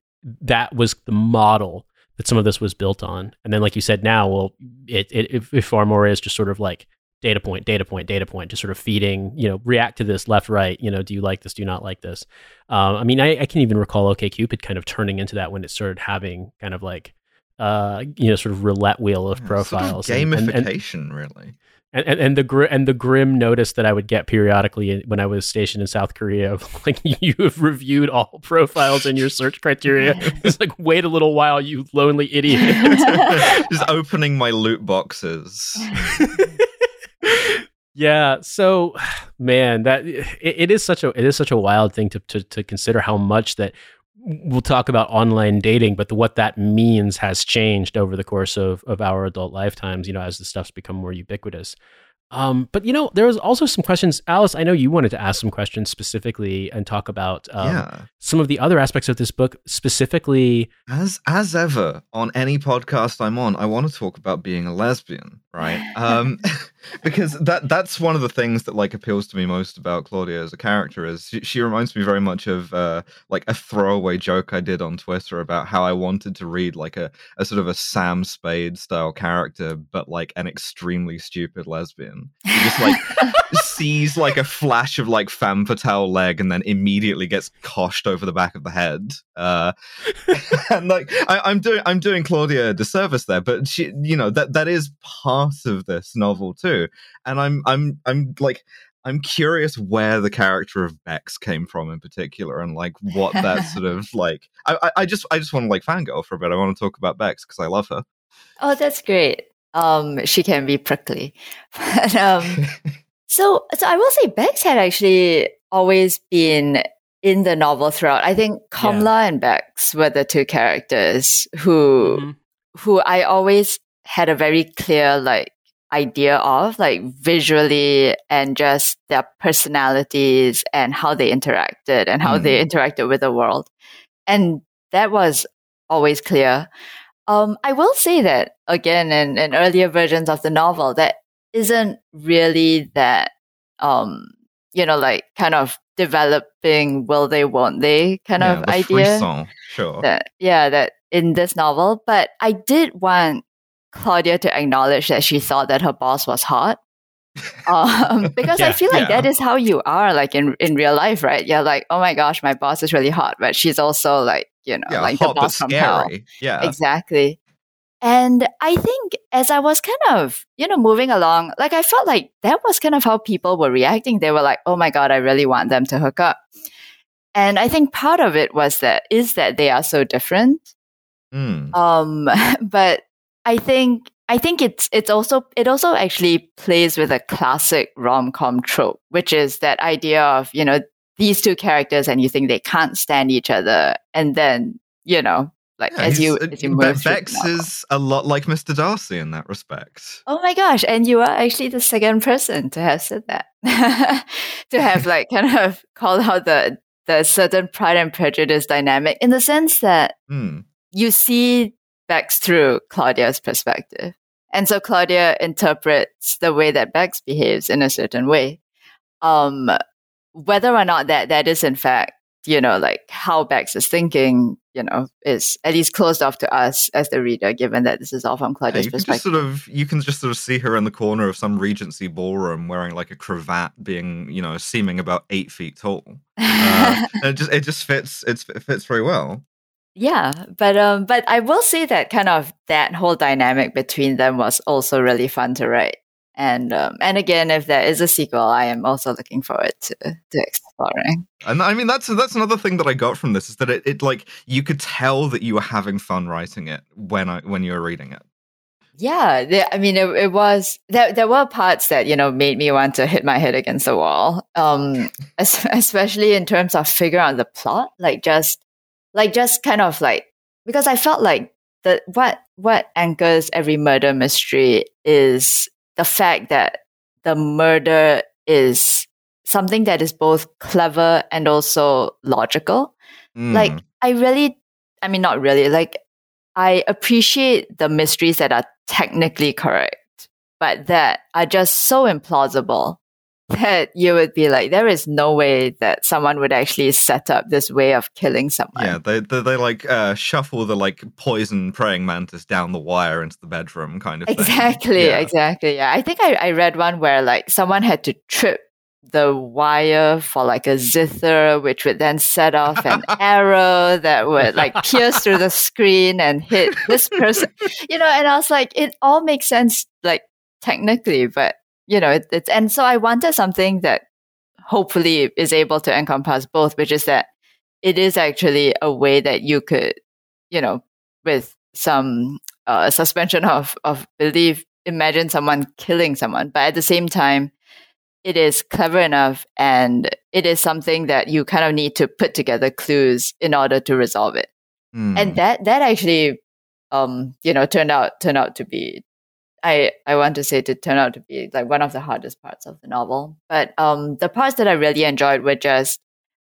that was the model that some of this was built on. And then, like you said, now, well, it far more is just sort of like data point, just sort of feeding, you know, react to this left, right, you know, do you like this? Do you not like this? I mean, I can even recall OkCupid kind of turning into that when it started having kind of like, you know, sort of roulette wheel of profiles. Sort of gamification, really. And the grim notice that I would get periodically when I was stationed in South Korea of like, you have reviewed all profiles in your search criteria. It's like, wait a little while, you lonely idiot. Just opening my loot boxes. Yeah. So, man, it is such a wild thing to consider how much that we'll talk about online dating, but what that means has changed over the course of our adult lifetimes, you know, as the stuff's become more ubiquitous. But, you know, there was also some questions. Alice, I know you wanted to ask some questions specifically and talk about some of the other aspects of this book specifically. As ever, on any podcast I'm on, I want to talk about being a lesbian, right? Because that's one of the things that, like, appeals to me most about Claudia as a character is she reminds me very much of, like, a throwaway joke I did on Twitter about how I wanted to read, like, a sort of a Sam Spade-style character, but, like, an extremely stupid lesbian. He just like sees like a flash of like femme fatale leg and then immediately gets coshed over the back of the head. And like I'm doing Claudia a disservice there, but she, you know, that is part of this novel too. And I'm curious where the character of Bex came from in particular, and like what that sort of like. I just want to like fangirl for a bit. I want to talk about Bex because I love her. Oh, that's great. She can be prickly. But, so I will say Bex had actually always been in the novel throughout. I think Kamla and Bex were the two characters who I always had a very clear like idea of, like visually and just their personalities and how they interacted and how they interacted with the world. And that was always clear. I will say that, again, in earlier versions of the novel, that isn't really that, you know, like kind of developing will they, won't they kind of the idea. Frisson, sure. That in this novel. But I did want Claudia to acknowledge that she thought that her boss was hot. Because I feel like that is how you are, like in real life, right? You're like, oh my gosh, my boss is really hot, but she's also like, you know, like hot, the boss from hell. Yeah, exactly. And I think as I was kind of, you know, moving along, like I felt like that was kind of how people were reacting. They were like, oh my God, I really want them to hook up. And I think part of it was that they are so different. But I think it also actually plays with a classic rom-com trope, which is that idea of, you know, these two characters and you think they can't stand each other. And then, you know, like as you move through. Bex is a lot like Mr. Darcy in that respect. Oh my gosh. And you are actually the second person to have said that. To have like kind of called out the certain Pride and Prejudice dynamic in the sense that you see Bex through Claudia's perspective. And so Claudia interprets the way that Bex behaves in a certain way. Whether or not that is in fact, you know, like how Bex is thinking, you know, is at least closed off to us as the reader, given that this is all from Claudia's perspective. You can just sort of see her in the corner of some Regency ballroom wearing like a cravat, being, you know, seeming about 8 feet tall. It fits very well. Yeah, but I will say that kind of that whole dynamic between them was also really fun to write. And again, if there is a sequel, I am also looking forward to exploring. And I mean, that's another thing that I got from this is that it like you could tell that you were having fun writing it when you were reading it. Yeah, it was there were parts that, you know, made me want to hit my head against the wall. Especially in terms of figuring out the plot, like just kind of like, because I felt like the what anchors every murder mystery is the fact that the murder is something that is both clever and also logical. Like, I really, I mean, not really. Like, I appreciate the mysteries that are technically correct, but that are just so implausible that you would be like, there is no way that someone would actually set up this way of killing someone. Yeah, they like shuffle the like poison praying mantis down the wire into the bedroom kind of thing. Yeah. Exactly. Yeah, I think I read one where like someone had to trip the wire for like a zither, which would then set off an arrow that would like pierce through the screen and hit this person, you know. And I was like, it all makes sense, like technically, but you know, it's, and so I wanted something that hopefully is able to encompass both, which is that it is actually a way that you could, you know, with some suspension of belief, imagine someone killing someone, but at the same time, it is clever enough and it is something that you kind of need to put together clues in order to resolve it. Mm. And that actually, you know, turned out to be, I want to say to turn out to be like one of the hardest parts of the novel. But the parts that I really enjoyed were just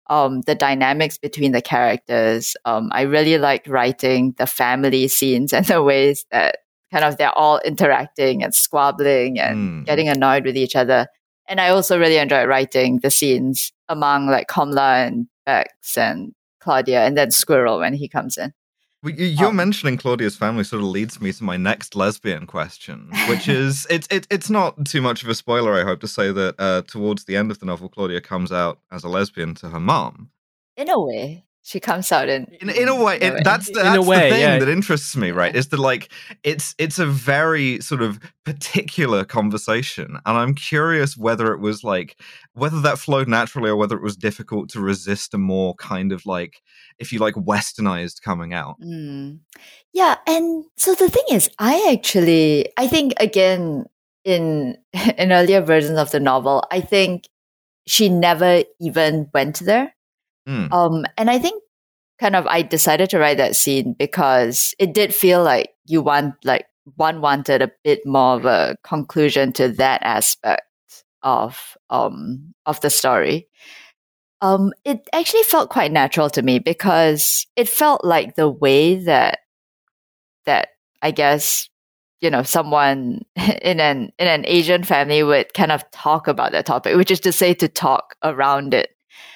the dynamics between the characters. I really liked writing the family scenes and the ways that kind of they're all interacting and squabbling and getting annoyed with each other. And I also really enjoyed writing the scenes among like Kamla and Bex and Claudia, and then Squirrel when he comes in. Well, you're mentioning Claudia's family sort of leads me to my next lesbian question, which is it's not too much of a spoiler, I hope, to say that towards the end of the novel, Claudia comes out as a lesbian to her mom. In a way. She comes out in a way. That's the thing that interests me, right? Is that like it's a very sort of particular conversation, and I'm curious whether it was like whether that flowed naturally or whether it was difficult to resist a more kind of like, if you like, westernized coming out. Mm. Yeah, and so the thing is, I think again in earlier versions of the novel, I think she never even went there. Mm. And I think kind of I decided to write that scene because it did feel like one wanted a bit more of a conclusion to that aspect of the story. It actually felt quite natural to me because it felt like the way that I guess, you know, someone in an Asian family would kind of talk about that topic, which is to say to talk around it.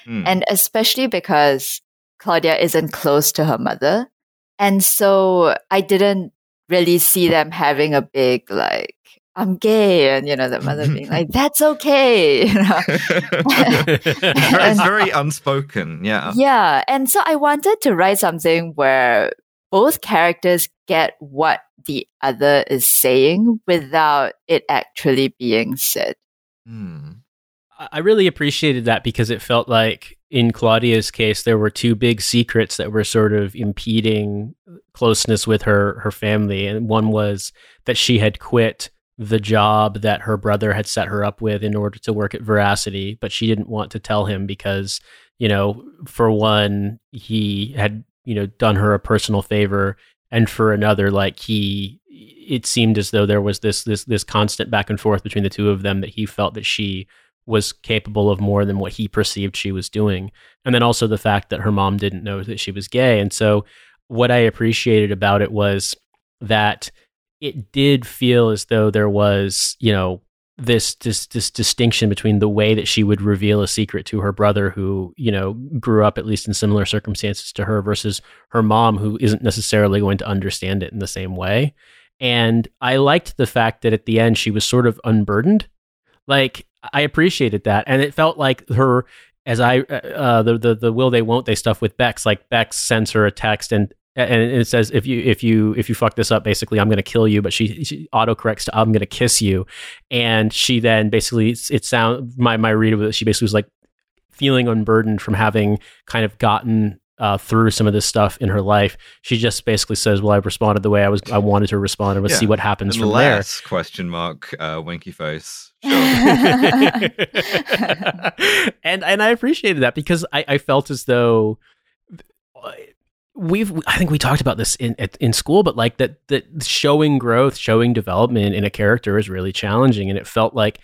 Mm. And especially because Claudia isn't close to her mother. And so I didn't really see them having a big, like, I'm gay. And, you know, the mother being like, that's okay. You know? It's very unspoken. Yeah. Yeah. And so I wanted to write something where both characters get what the other is saying without it actually being said. Mm. I really appreciated that because it felt like in Claudia's case, there were two big secrets that were sort of impeding closeness with her family. And one was that she had quit the job that her brother had set her up with in order to work at Veracity, but she didn't want to tell him because, you know, for one, he had, you know, done her a personal favor. And for another, like it seemed as though there was this constant back and forth between the two of them that he felt that she was capable of more than what he perceived she was doing. And then also the fact that her mom didn't know that she was gay. And so what I appreciated about it was that it did feel as though there was, you know, this distinction between the way that she would reveal a secret to her brother who, you know, grew up at least in similar circumstances to her versus her mom who isn't necessarily going to understand it in the same way. And I liked the fact that at the end she was sort of unburdened. Like, I appreciated that, and it felt like her, as I the will they won't they stuff with Bex. Like Bex sends her a text and it says if you fuck this up, basically I'm going to kill you. But she autocorrects to I'm going to kiss you, and she then basically my read of it, she basically was like feeling unburdened from having kind of gotten through some of this stuff in her life. She just basically says, well, I responded the way I wanted to respond, and we'll see what happens from there. Winky face. Sure. and I appreciated that because I felt as though I think we talked about this in school, but like that showing growth, showing development in a character is really challenging. And it felt like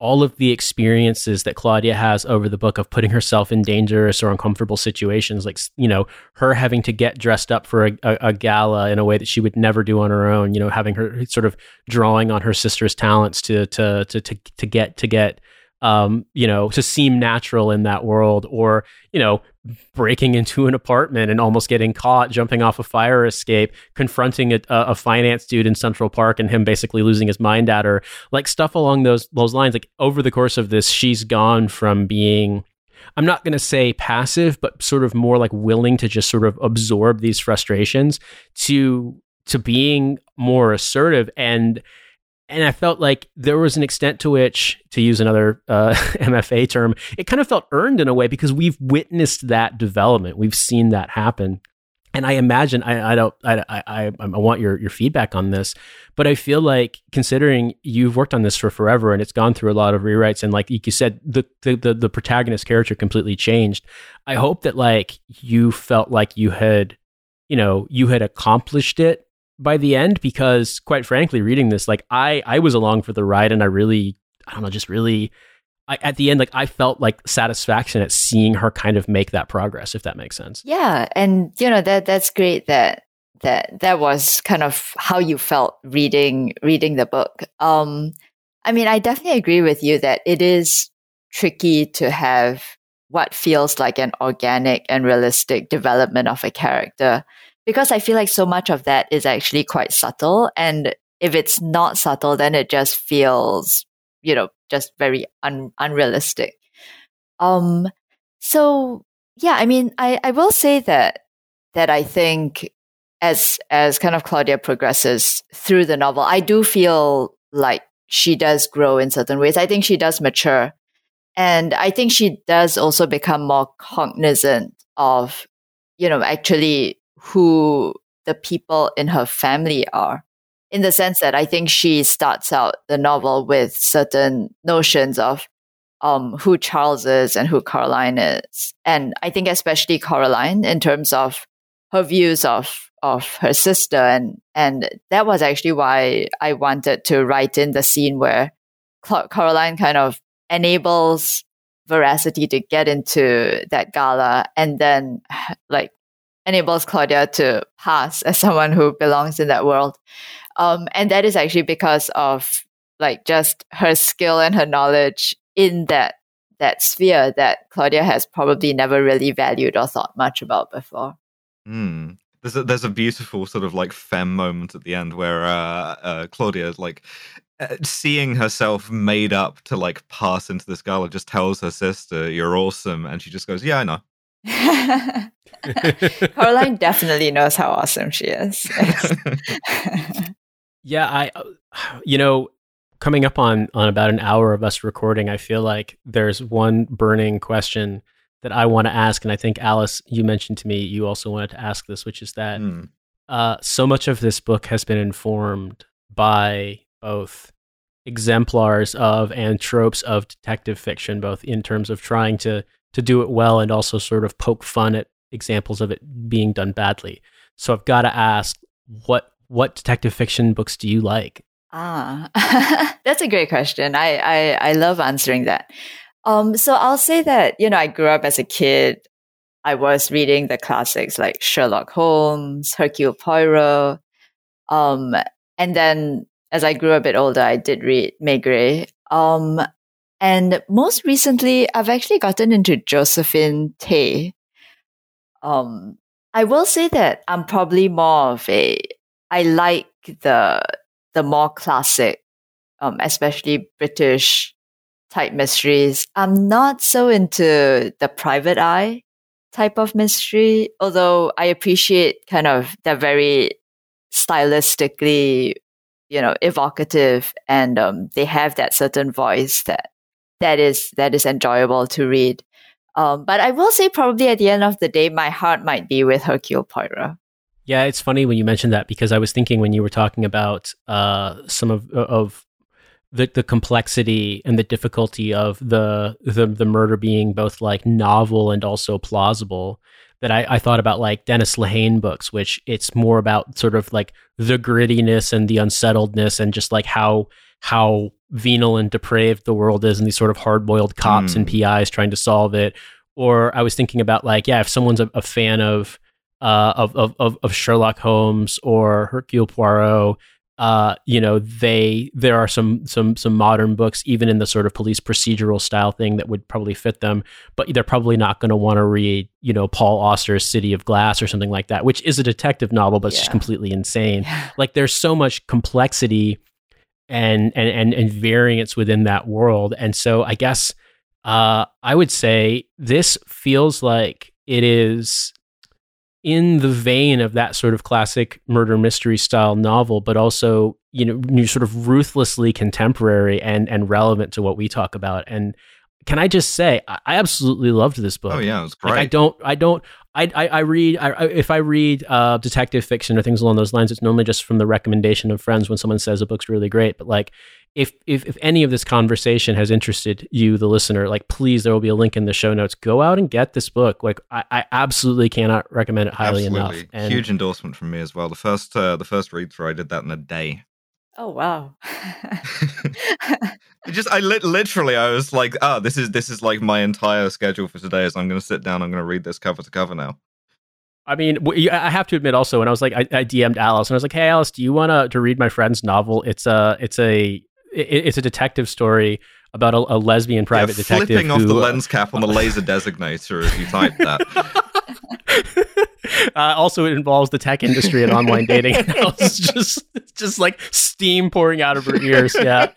all of the experiences that Claudia has over the book of putting herself in dangerous or uncomfortable situations, like, you know, her having to get dressed up for a gala in a way that she would never do on her own, you know, having her sort of drawing on her sister's talents to get you know, to seem natural in that world, or, you know, breaking into an apartment and almost getting caught, jumping off a fire escape, confronting a finance dude in Central Park and him basically losing his mind at her, like stuff along those lines. Like over the course of this, she's gone from being, I'm not going to say passive, but sort of more like willing to just sort of absorb these frustrations to being more assertive. And I felt like there was an extent to which, to use another MFA term, it kind of felt earned in a way, because we've witnessed that development. We've seen that happen. And I imagine, I want your feedback on this, but I feel like, considering you've worked on this for forever and it's gone through a lot of rewrites, and like you said, the protagonist character completely changed. I hope that like you felt like you had accomplished it by the end, because quite frankly, reading this, like I was along for the ride, and at the end, like I felt like satisfaction at seeing her kind of make that progress, if that makes sense. Yeah. And you know, that's great that was kind of how you felt reading the book. I mean, I definitely agree with you that it is tricky to have what feels like an organic and realistic development of a character, because I feel like so much of that is actually quite subtle. And if it's not subtle, then it just feels, you know, just very unrealistic. So yeah, I mean, I will say that I think as kind of Claudia progresses through the novel, I do feel like she does grow in certain ways. I think she does mature. And I think she does also become more cognizant of, you know, actually who the people in her family are, in the sense that I think she starts out the novel with certain notions of who Charles is and who Coraline is. And I think especially Coraline, in terms of her views of her sister. And that was actually why I wanted to write in the scene where Coraline kind of enables Veracity to get into that gala, and then like enables Claudia to pass as someone who belongs in that world. And that is actually because of like just her skill and her knowledge in that sphere that Claudia has probably never really valued or thought much about before. Mm. There's a beautiful sort of like femme moment at the end where Claudia is like, seeing herself made up to like pass into this gala, just tells her sister, "You're awesome." And she just goes, "Yeah, I know." Coraline definitely knows how awesome she is. Yeah, I, you know, coming up on about an hour of us recording, I feel like there's one burning question that I want to ask, and I think, Alice, you mentioned to me you also wanted to ask this, which is that so much of this book has been informed by both exemplars of and tropes of detective fiction, both in terms of trying to do it well and also sort of poke fun at examples of it being done badly. So I've got to ask, what detective fiction books do you like? That's a great question. I love answering that. So I'll say that, you know, I grew up as a kid. I was reading the classics like Sherlock Holmes, Hercule Poirot. And then as I grew a bit older, I did read Maigret. And most recently, I've actually gotten into Josephine Tay. I will say that I'm probably more of I like the more classic, especially British type mysteries. I'm not so into the private eye type of mystery, although I appreciate kind of the very stylistically, you know, evocative, and they have that certain voice that is enjoyable to read. But I will say probably at the end of the day, my heart might be with Hercule Poirot. Yeah, it's funny when you mentioned that, because I was thinking when you were talking about some of the complexity and the difficulty of the murder being both like novel and also plausible, that I thought about, like Dennis Lehane books, which it's more about sort of like the grittiness and the unsettledness and just like how venal and depraved the world is, and these sort of hard-boiled cops and PIs trying to solve it. Or I was thinking about like, yeah, if someone's a fan of Sherlock Holmes or Hercule Poirot, you know, there are some modern books, even in the sort of police procedural style thing, that would probably fit them, but they're probably not going to want to read, you know, Paul Auster's City of Glass or something like that, which is a detective novel, but it's just completely insane. Yeah. Like there's so much complexity and variance within that world. And so I guess, I would say this feels like it is in the vein of that sort of classic murder mystery style novel, but also, you know, sort of ruthlessly contemporary and relevant to what we talk about. And can I just say, I absolutely loved this book. Oh yeah, it was great. Like, if I read detective fiction or things along those lines, it's normally just from the recommendation of friends when someone says a book's really great. But like, if any of this conversation has interested you, the listener, like please, there will be a link in the show notes. Go out and get this book. Like I absolutely cannot recommend it highly enough. And huge endorsement from me as well. The first read through, I did that in a day. Oh wow! I was like, this is like my entire schedule for today. Is I'm going to sit down, I'm going to read this cover to cover now. I mean, I have to admit also, when I was like, I DM'd Alice and I was like, hey Alice, do you want to read my friend's novel? It's a detective story about a lesbian private detective. Flipping off the lens cap on the laser designator as you type that. Also, it involves the tech industry and online dating. And I was just like steam pouring out of her ears. Yeah.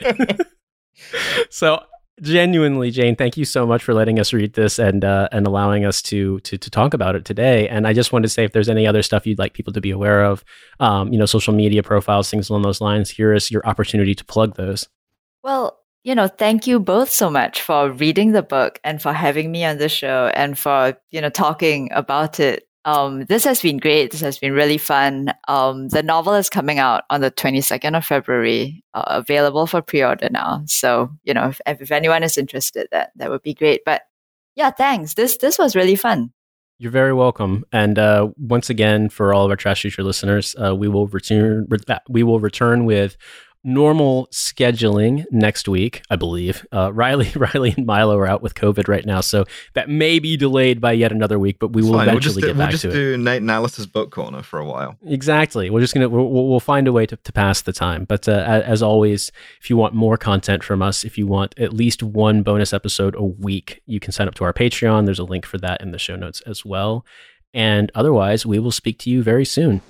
So genuinely, Jane, thank you so much for letting us read this and allowing us to talk about it today. And I just wanted to say, if there's any other stuff you'd like people to be aware of, you know, social media profiles, things along those lines, here is your opportunity to plug those. Well, you know, thank you both so much for reading the book and for having me on the show and for, you know, talking about it. This has been great. This has been really fun. The novel is coming out on the 22nd of February, available for pre-order now. So, you know, if anyone is interested, that would be great. But yeah, thanks. This was really fun. You're very welcome. And once again, for all of our Trash Future listeners, we will return with normal scheduling next week, I believe. Riley and Milo are out with COVID right now, so that may be delayed by yet another week. But we will eventually get back to it. We'll just do Nate and Alice's book corner for a while. Exactly. We'll find a way to pass the time. But as always, if you want more content from us, if you want at least one bonus episode a week, you can sign up to our Patreon. There's a link for that in the show notes as well. And otherwise, we will speak to you very soon.